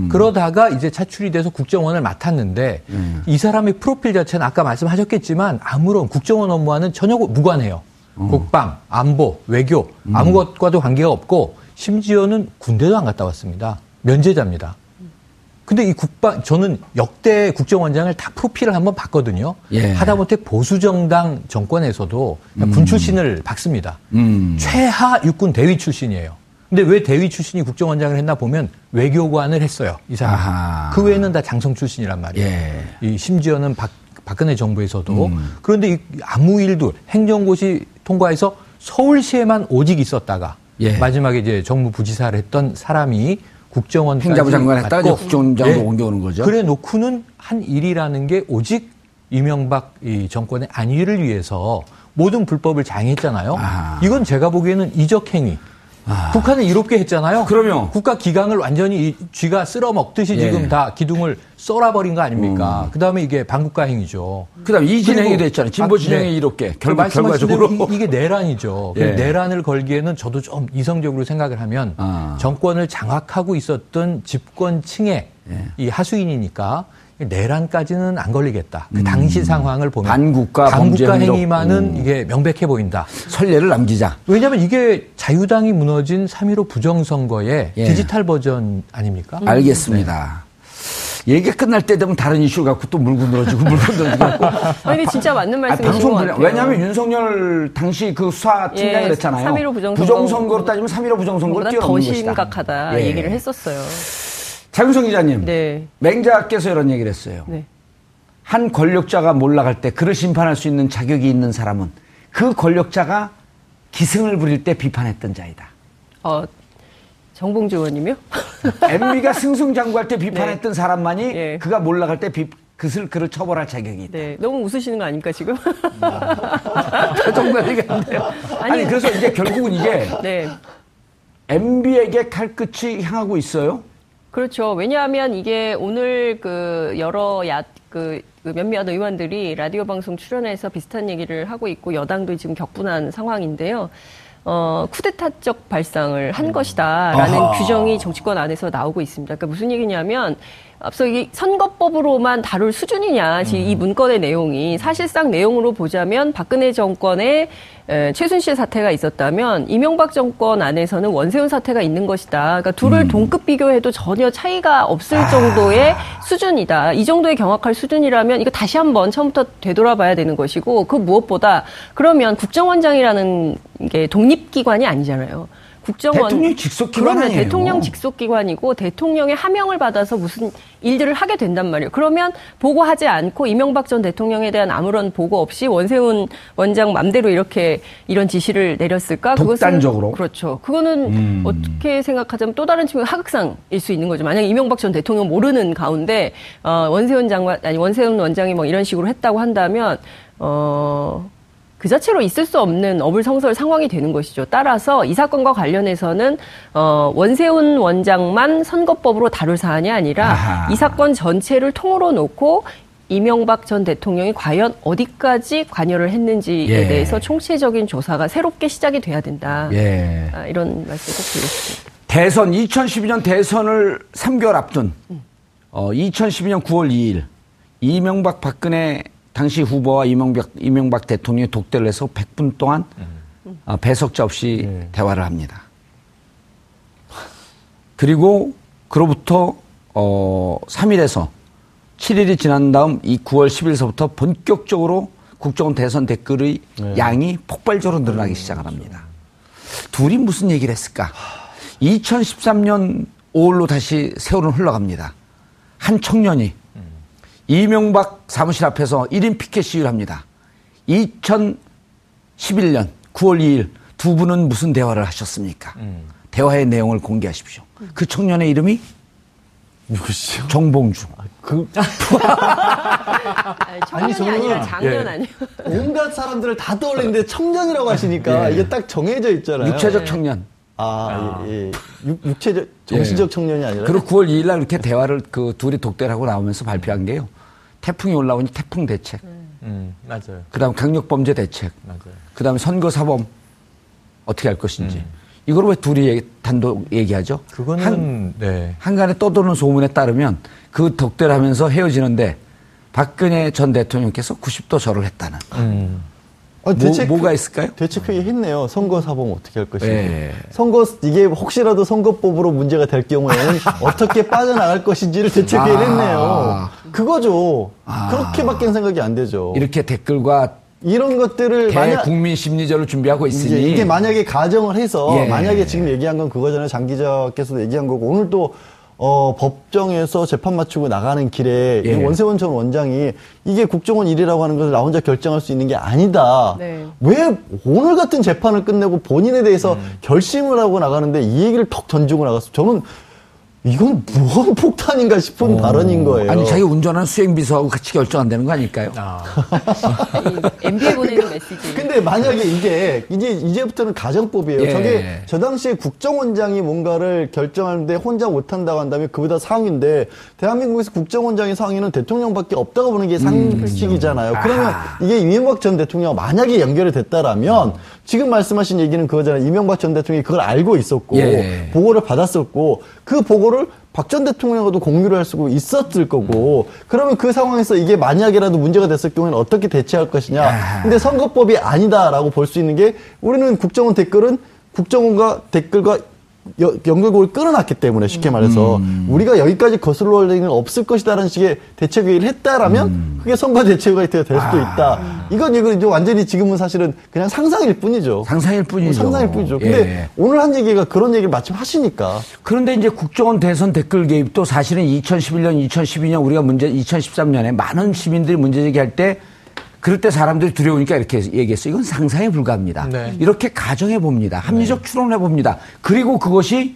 그러다가 이제 차출이 돼서 국정원을 맡았는데 이 사람의 프로필 자체는 아까 말씀하셨겠지만 아무런 국정원 업무와는 전혀 무관해요. 국방, 안보, 외교 아무것과도 관계가 없고 심지어는 군대도 안 갔다 왔습니다. 면제자입니다. 근데 저는 역대 국정원장을 다 프로필을 한번 봤거든요. 하다못해 보수정당 정권에서도 군 출신을 박습니다. 최하 육군 대위 출신이에요. 근데 왜 대위 출신이 국정원장을 했나 보면 외교관을 했어요. 이 사람. 그 외에는 다 장성 출신이란 말이에요. 이 심지어는 박근혜 정부에서도. 그런데 아무 일도 행정고시 통과해서 서울시에만 오직 있었다가 마지막에 이제 정무 부지사를 했던 사람이 국정원 행자부 장관 했다가 이제 국정원장으로 옮겨오는 거죠. 그래 놓고는 한 일이라는 게 오직 이명박 이 정권의 안위를 위해서 모든 불법을 장했잖아요. 이건 제가 보기에는 이적행위. 북한은 이롭게 했잖아요. 그럼요. 국가 기강을 완전히 쥐가 쓸어먹듯이 지금 다 기둥을 썰어버린 거 아닙니까? 그다음에 이게 반국가 행위죠. 그다음에 이진행이 됐잖아요. 진보 진영이 이롭게 결과적으로 이게 내란이죠. 내란을 걸기에는 저도 좀 이성적으로 생각을 하면 정권을 장악하고 있었던 집권층의 이 하수인이니까 내란까지는 안 걸리겠다. 그 당시 상황을 보면 반국가 행위만은 이게 명백해 보인다. 선례를 남기자. 왜냐하면 이게 자유당이 무너진 3.15 부정선거의 디지털 버전 아닙니까? 알겠습니다. 얘기 끝날 때 되면 다른 이슈를 갖고 또 물고 늘어지고. 아니, 진짜 맞는 말씀이신 것 같아요. 왜냐하면 윤석열 당시 그 수사팀장이 그랬잖아요. 3.15 부정선거로 따지면 3.15 부정선거를 뛰어넘는 것이다. 더 심각하다 얘기를 했었어요. 장윤선 기자님, 맹자께서 이런 얘기를 했어요. 한 권력자가 몰락할 때 그를 심판할 수 있는 자격이 있는 사람은 그 권력자가 기승을 부릴 때 비판했던 자이다. 정봉주 의원님이요? MB가 승승장구할 때 비판했던 네. 사람만이 네. 그가 몰락할 때 그를 처벌할 자격이 있다. 네, 너무 웃으시는 거 아닙니까 지금? 정답이겠는데요. 아니 그래서 이제 결국은 이게 네. MB에게 칼끝이 향하고 있어요? 그렇죠. 왜냐하면 이게 오늘 몇몇 의원들이 라디오 방송 출연해서 비슷한 얘기를 하고 있고 여당도 지금 격분한 상황인데요. 쿠데타적 발상을 한 것이다라는 아하. 규정이 정치권 안에서 나오고 있습니다. 그러니까 무슨 얘기냐면 앞서 이게 선거법으로만 다룰 수준이냐 이 문건의 내용이 사실상 내용으로 보자면 박근혜 정권의 최순실 사태가 있었다면 이명박 정권 안에서는 원세훈 사태가 있는 것이다. 그러니까 둘을 동급 비교해도 전혀 차이가 없을 정도의 수준이다. 이 정도의 경악할 수준이라면 이거 다시 한번 처음부터 되돌아봐야 되는 것이고 그 무엇보다 그러면 국정원장이라는 게 독립기관이 아니잖아요. 국정원. 대통령 직속기관 그러면 아니에요. 대통령 직속기관이고 대통령의 하명을 받아서 무슨 일들을 하게 된단 말이에요. 그러면 보고하지 않고 이명박 전 대통령에 대한 아무런 보고 없이 원세훈 원장 맘대로 이렇게 이런 지시를 내렸을까? 독단적으로. 그것은, 그렇죠. 그거는 어떻게 생각하자면 또 다른 측면의 하극상일 수 있는 거죠. 만약에 이명박 전 대통령 모르는 가운데 원세훈 원장이 뭐 이런 식으로 했다고 한다면 그 자체로 있을 수 없는 어불성설 상황이 되는 것이죠. 따라서 이 사건과 관련해서는 원세훈 원장만 선거법으로 다룰 사안이 아니라 아하. 이 사건 전체를 통으로 놓고 이명박 전 대통령이 과연 어디까지 관여를 했는지에 예. 대해서 총체적인 조사가 새롭게 시작이 돼야 된다. 예. 이런 말씀을 꼭 드리겠습니다. 대선 2012년 대선을 3개월 앞둔 2012년 9월 2일 이명박 박근혜 당시 후보와 이명박 대통령이 독대를 해서 100분 동안 배석자 없이 대화를 합니다. 그리고 그로부터 3일에서 7일이 지난 다음 이 9월 10일서부터 본격적으로 국정원 대선 댓글의 양이 폭발적으로 늘어나기 시작을 합니다. 둘이 무슨 얘기를 했을까? 2013년 5월로 다시 세월은 흘러갑니다. 한 청년이 이명박 사무실 앞에서 1인 피켓 시위를 합니다. 2011년 9월 2일 두 분은 무슨 대화를 하셨습니까? 대화의 내용을 공개하십시오. 그 청년의 이름이 누구시죠? 정봉주. 장년 아니에요. 온갖 사람들을 다 떠올리는데 청년이라고 하시니까 이게 딱 정해져 있잖아요. 육체적 청년. 육체적, 정신적 청년이 아니라. 그리고 9월 2일 날 이렇게 대화를 둘이 독대를 하고 나오면서 발표한 게요. 태풍이 올라오니 태풍 대책. 맞아요. 그 다음 강력범죄 대책. 맞아요. 그 다음에 선거사범 어떻게 할 것인지. 이걸 왜 둘이 단독 얘기하죠? 그거는, 한간에 떠도는 소문에 따르면 그 독대를 하면서 헤어지는데 박근혜 전 대통령께서 90도 절을 했다는. 뭐가 있을까요? 대책회의 했네요. 선거사범 어떻게 할 것인지. 예. 이게 혹시라도 선거법으로 문제가 될 경우에는 어떻게 빠져나갈 것인지를 대책회의 했네요. 그거죠. 그렇게밖에 생각이 안 되죠. 이렇게 댓글과 이런 것들을 만약 국민 심리전을 준비하고 있으니 이게 만약에 가정을 해서 만약에 지금 얘기한 건 그거잖아요. 장 기자께서도 얘기한 거고 오늘 또 법정에서 재판 마치고 나가는 길에 원세훈 전 원장이 이게 국정원 일이라고 하는 것을 나 혼자 결정할 수 있는 게 아니다. 네. 왜 오늘 같은 재판을 끝내고 본인에 대해서 결심을 하고 나가는데 이 얘기를 턱 던지고 나갔어요. 저는 이건 무언 폭탄인가 싶은 발언인 거예요. 아니 자기 운전하는 수행비서하고 같이 결정 안 되는 거 아닐까요? MB에 보내는 메시지. 근데 만약에 이게 이제부터는 가정법이에요. 저게 저 당시에 국정원장이 뭔가를 결정하는데 혼자 못한다고 한다면 그보다 상위인데 대한민국에서 국정원장의 상위는 대통령밖에 없다고 보는 게 상식이잖아요. 그러면 이게 이명박 전 대통령 만약에 연결이 됐다라면 지금 말씀하신 얘기는 그거잖아요. 이명박 전 대통령이 그걸 알고 있었고 보고를 받았었고 그 보고를 박 전 대통령과도 공유를 할 수 있었을 거고 그러면 그 상황에서 이게 만약이라도 문제가 됐을 경우에는 어떻게 대처할 것이냐. 근데 선거법이 아니다라고 볼 수 있는 게 우리는 국정원 댓글과 연결고를 끊어놨기 때문에 쉽게 말해서 우리가 여기까지 거슬러 올 일은 없을 것이다라는 식의 대책회의를 했다라면 그게 선거 대책회의가 될 수도 있다. 이건 이제 완전히 지금은 사실은 그냥 상상일 뿐이죠. 상상일 뿐이죠. 근데 예. 오늘 한 얘기가 그런 얘기를 마침 하시니까. 그런데 이제 국정원 대선 댓글 개입도 사실은 2011년, 2012년 우리가 2013년에 많은 시민들이 문제 제기할 때 그럴 때 사람들이 두려우니까 이렇게 얘기했어요. 이건 상상에 불과합니다. 네. 이렇게 가정해 봅니다. 합리적 추론해 봅니다. 그리고 그것이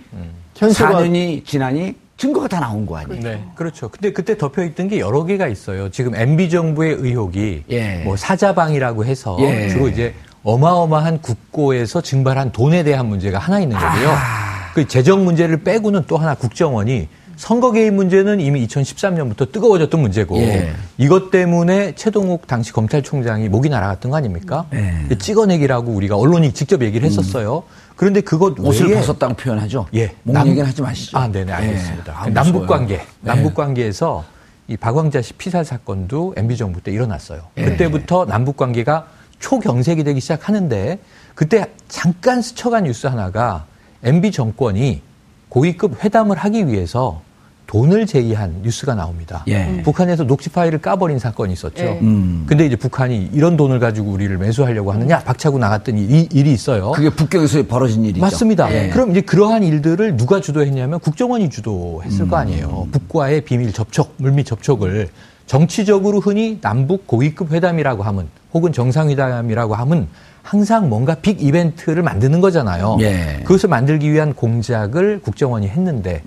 4년이 지나니 증거가 다 나온 거 아니에요? 네. 그렇죠. 근데 그때 덮여있던 게 여러 개가 있어요. 지금 MB 정부의 의혹이 예. 뭐 사자방이라고 해서 예. 주로 이제 어마어마한 국고에서 증발한 돈에 대한 문제가 하나 있는 거고요. 아. 그 재정 문제를 빼고는 또 하나 국정원이 선거 개입 문제는 이미 2013년부터 뜨거워졌던 문제고 예. 이것 때문에 최동욱 당시 검찰총장이 목이 날아갔던 거 아닙니까? 예. 찍어내기라고 우리가 언론이 직접 얘기를 했었어요. 그런데 그것 옷을 벗었다고 표현하죠? 예. 목 얘기는 하지 마시죠. 아, 네네 알겠습니다. 예. 남북관계에서 이 박왕자 씨 피살 사건도 MB정부 때 일어났어요. 예. 그때부터 남북관계가 초경색이 되기 시작하는데 그때 잠깐 스쳐간 뉴스 하나가 MB정권이 고위급 회담을 하기 위해서 돈을 제의한 뉴스가 나옵니다. 예. 북한에서 녹취 파일을 까버린 사건이 있었죠. 예. 근데 이제 북한이 이런 돈을 가지고 우리를 매수하려고 하느냐 박차고 나갔더니 일이 있어요. 그게 북경에서 벌어진 일이죠. 맞습니다. 예. 그럼 이제 그러한 일들을 누가 주도했냐면 국정원이 주도했을 거 아니에요. 북과의 비밀 접촉, 물밑 접촉을 정치적으로 흔히 남북 고위급 회담이라고 하면 혹은 정상회담이라고 하면 항상 뭔가 빅 이벤트를 만드는 거잖아요. 예. 그것을 만들기 위한 공작을 국정원이 했는데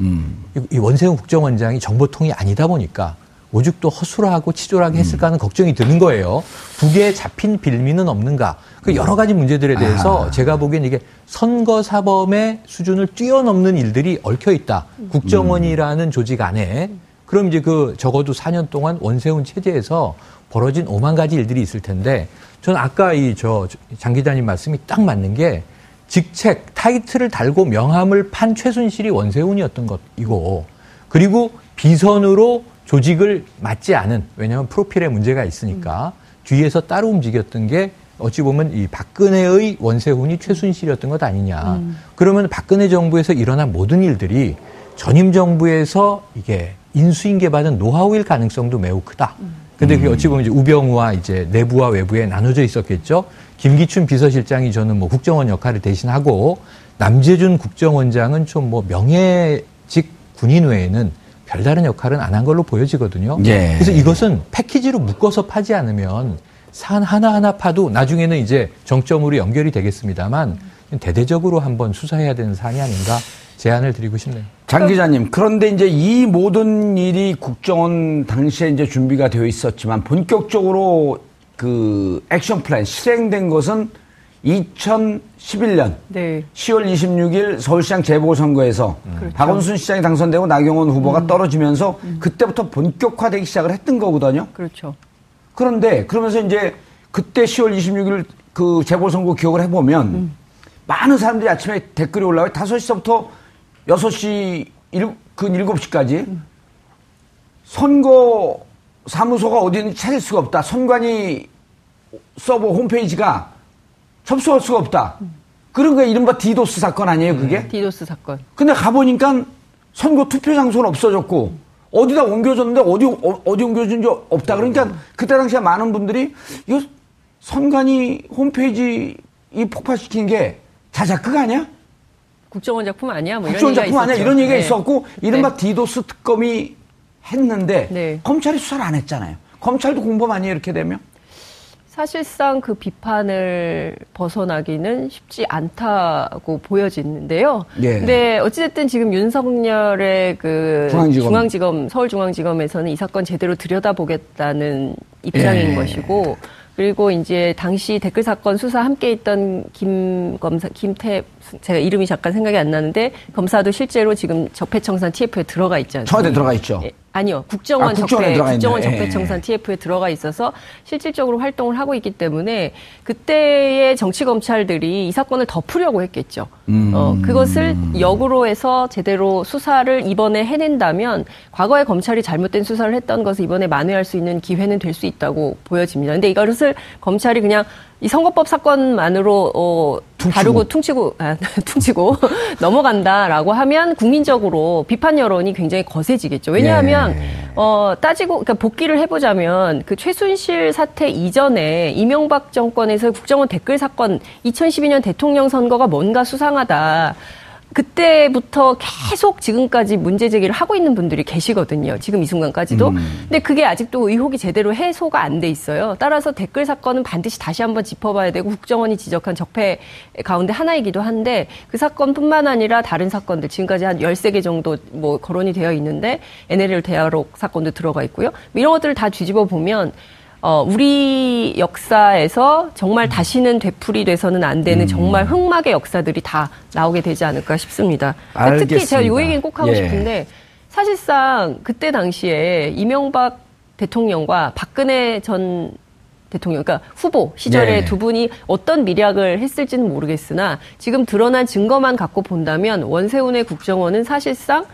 이 원세훈 국정원장이 정보통이 아니다 보니까 오죽도 허술하고 치졸하게 했을까 하는 걱정이 드는 거예요. 북에 잡힌 빌미는 없는가. 그 여러 가지 문제들에 대해서 제가 보기엔 이게 선거사범의 수준을 뛰어넘는 일들이 얽혀있다. 국정원이라는 조직 안에. 그럼 이제 적어도 4년 동안 원세훈 체제에서 벌어진 오만 가지 일들이 있을 텐데 저는 아까 장 기자님 말씀이 딱 맞는 게 직책, 타이틀을 달고 명함을 판 최순실이 원세훈이었던 것이고 그리고 비선으로 조직을 맞지 않은 왜냐하면 프로필에 문제가 있으니까 뒤에서 따로 움직였던 게 어찌 보면 이 박근혜의 원세훈이 최순실이었던 것 아니냐. 그러면 박근혜 정부에서 일어난 모든 일들이 전임 정부에서 이게 인수인계받은 노하우일 가능성도 매우 크다. 근데 그게 어찌 보면 이제 우병우와 이제 내부와 외부에 나눠져 있었겠죠. 김기춘 비서실장이 저는 뭐 국정원 역할을 대신하고 남재준 국정원장은 좀 뭐 명예직 군인 외에는 별다른 역할은 안 한 걸로 보여지거든요. 예. 그래서 이것은 패키지로 묶어서 파지 않으면 산 하나하나 파도 나중에는 이제 정점으로 연결이 되겠습니다만 대대적으로 한번 수사해야 되는 사안이 아닌가 제안을 드리고 싶네요. 장 기자님, 그런데 이제 이 모든 일이 국정원 당시에 이제 준비가 되어 있었지만 본격적으로 그 액션 플랜 실행된 것은 2011년 네. 10월 26일 서울시장 재보궐선거에서 그렇죠. 박원순 시장이 당선되고 나경원 후보가 떨어지면서 그때부터 본격화되기 시작을 했던 거거든요. 그렇죠. 그런데 그러면서 이제 그때 10월 26일 그 재보궐선거 기억을 해보면 많은 사람들이 아침에 댓글이 올라와요. 5시서부터 6시, 7시까지. 선거 사무소가 어디 있는지 찾을 수가 없다. 선관위 서버 홈페이지가 접속할 수가 없다. 그런 거예요. 이른바 디도스 사건 아니에요, 그게? 디도스 사건. 근데 가보니까 선거 투표 장소는 없어졌고, 어디다 옮겨졌는데, 어디 옮겨진 적 없다. 그러니까 그때 당시에 많은 분들이, 이거 선관위 홈페이지 이 폭파시킨 게 자작극 아니야? 국정원 작품 아니야? 뭐 국정원 작품 아니야? 이런 얘기가 네. 있었고 이른바 디도스 특검이 했는데 네. 검찰이 수사를 안 했잖아요. 검찰도 공범 아니에요? 이렇게 되면? 사실상 그 비판을 벗어나기는 쉽지 않다고 보여지는데요. 예. 근데 어찌됐든 지금 윤석열의 그 중앙지검 서울중앙지검에서는 이 사건 제대로 들여다보겠다는 입장인 예. 것이고 그리고 이제 당시 댓글 사건 수사 함께 있던 김 검사, 제가 이름이 잠깐 생각이 안 나는데 검사도 실제로 지금 적폐청산 TF에 들어가 있지 않습니까? 청와대 들어가 있죠? 예, 아니요. 국정원 적폐청산 TF에 들어가 있어서 실질적으로 활동을 하고 있기 때문에 그때의 정치 검찰들이 이 사건을 덮으려고 했겠죠. 그것을 역으로 해서 제대로 수사를 이번에 해낸다면 과거에 검찰이 잘못된 수사를 했던 것을 이번에 만회할 수 있는 기회는 될 수 있다고 보여집니다. 근데 이것을 검찰이 그냥 이 선거법 사건만으로 다루고 퉁치고 넘어간다라고 하면 국민적으로 비판 여론이 굉장히 거세지겠죠. 왜냐하면 따지고 그러니까 복기를 해보자면 그 최순실 사태 이전에 이명박 정권에서 국정원 댓글 사건 2012년 대통령 선거가 뭔가 수상하다. 그때부터 계속 지금까지 문제 제기를 하고 있는 분들이 계시거든요. 지금 이 순간까지도. 근데 그게 아직도 의혹이 제대로 해소가 안 돼 있어요. 따라서 댓글 사건은 반드시 다시 한번 짚어봐야 되고 국정원이 지적한 적폐 가운데 하나이기도 한데 그 사건뿐만 아니라 다른 사건들 지금까지 한 13개 정도 뭐 거론이 되어 있는데 NLL 대화록 사건도 들어가 있고요. 이런 것들을 다 뒤집어 보면 우리 역사에서 정말 다시는 되풀이 돼서는 안 되는 정말 흑막의 역사들이 다 나오게 되지 않을까 싶습니다. 그러니까 특히 제가 이 얘기는 꼭 하고 싶은데 사실상 그때 당시에 이명박 대통령과 박근혜 전 대통령, 그러니까 후보 시절에 두 분이 어떤 미략을 했을지는 모르겠으나 지금 드러난 증거만 갖고 본다면 원세훈의 국정원은 사실상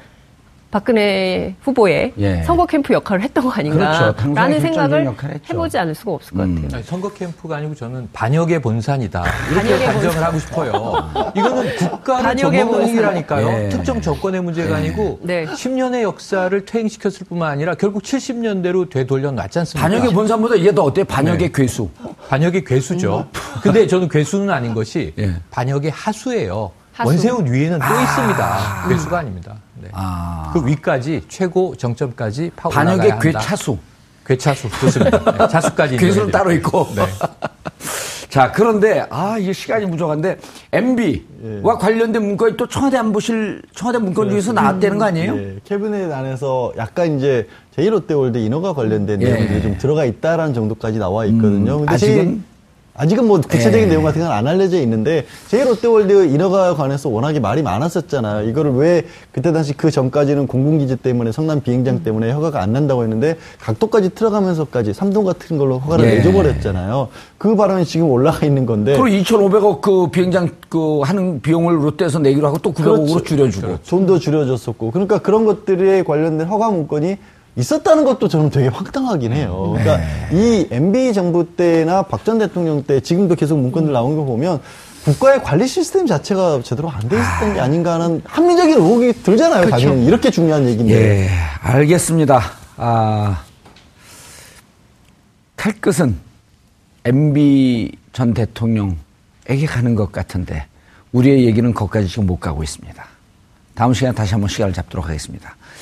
박근혜 후보의 선거 캠프 역할을 했던 거 아닌가라는 생각을 해보지 않을 수가 없을 것 같아요. 아니, 선거 캠프가 아니고 저는 반역의 본산이다 이렇게 단정을 하고 싶어요. 이거는 국가를 전범행위라니까요. 특정 정권의 문제가 아니고 10년의 역사를 퇴행시켰을 뿐만 아니라 결국 70년대로 되돌려 놨지 않습니까? 반역의 본산보다 이게 더 어때요? 반역의 괴수. 반역의 괴수죠. 근데 저는 괴수는 아닌 것이 반역의 하수예요. 원세훈 위에는 또 있습니다. 괴수가 아닙니다. 네. 그 위까지 최고 정점까지 파고 나가야 한다. 반역의 괴차수. 괴차수 좋습니다. 네. 자수까지 괴수는 따로 있고. 네. 자 그런데 이게 시간이 부족한데 MB와 관련된 문건이 또 청와대 문건 중에서 나왔다는 거 아니에요? 캐비넷 안에서 약간 이제 제1롯데월드 인허가 관련된 내용들이 좀 들어가 있다라는 정도까지 나와 있거든요. 근데 아직은 뭐 구체적인 내용 같은 건 안 알려져 있는데 제1롯데월드 인허가에 관해서 워낙에 말이 많았었잖아요. 이거를 왜 그때 당시 그 전까지는 공군기지 때문에 성남 비행장 때문에 허가가 안 난다고 했는데 각도까지 틀어가면서까지 3동 같은 걸로 허가를 내줘버렸잖아요. 그 발언이 지금 올라가 있는 건데. 그리고 2,500억 그 비행장 그 하는 비용을 롯데에서 내기로 하고 또 900억으로 줄여주고. 좀 더 줄여줬었고. 그러니까 그런 것들에 관련된 허가 문건이 있었다는 것도 저는 되게 황당하긴 해요. 그러니까 이 MB 정부 때나 박 전 대통령 때 지금도 계속 문건들 나온 거 보면 국가의 관리 시스템 자체가 제대로 안 돼 있었던 게 아닌가 하는 합리적인 의혹이 들잖아요. 그렇죠. 당연히 이렇게 중요한 얘기인데. 예, 알겠습니다. 탈 끝은 MB 전 대통령에게 가는 것 같은데 우리의 얘기는 거기까지 지금 못 가고 있습니다. 다음 시간에 다시 한번 시간을 잡도록 하겠습니다.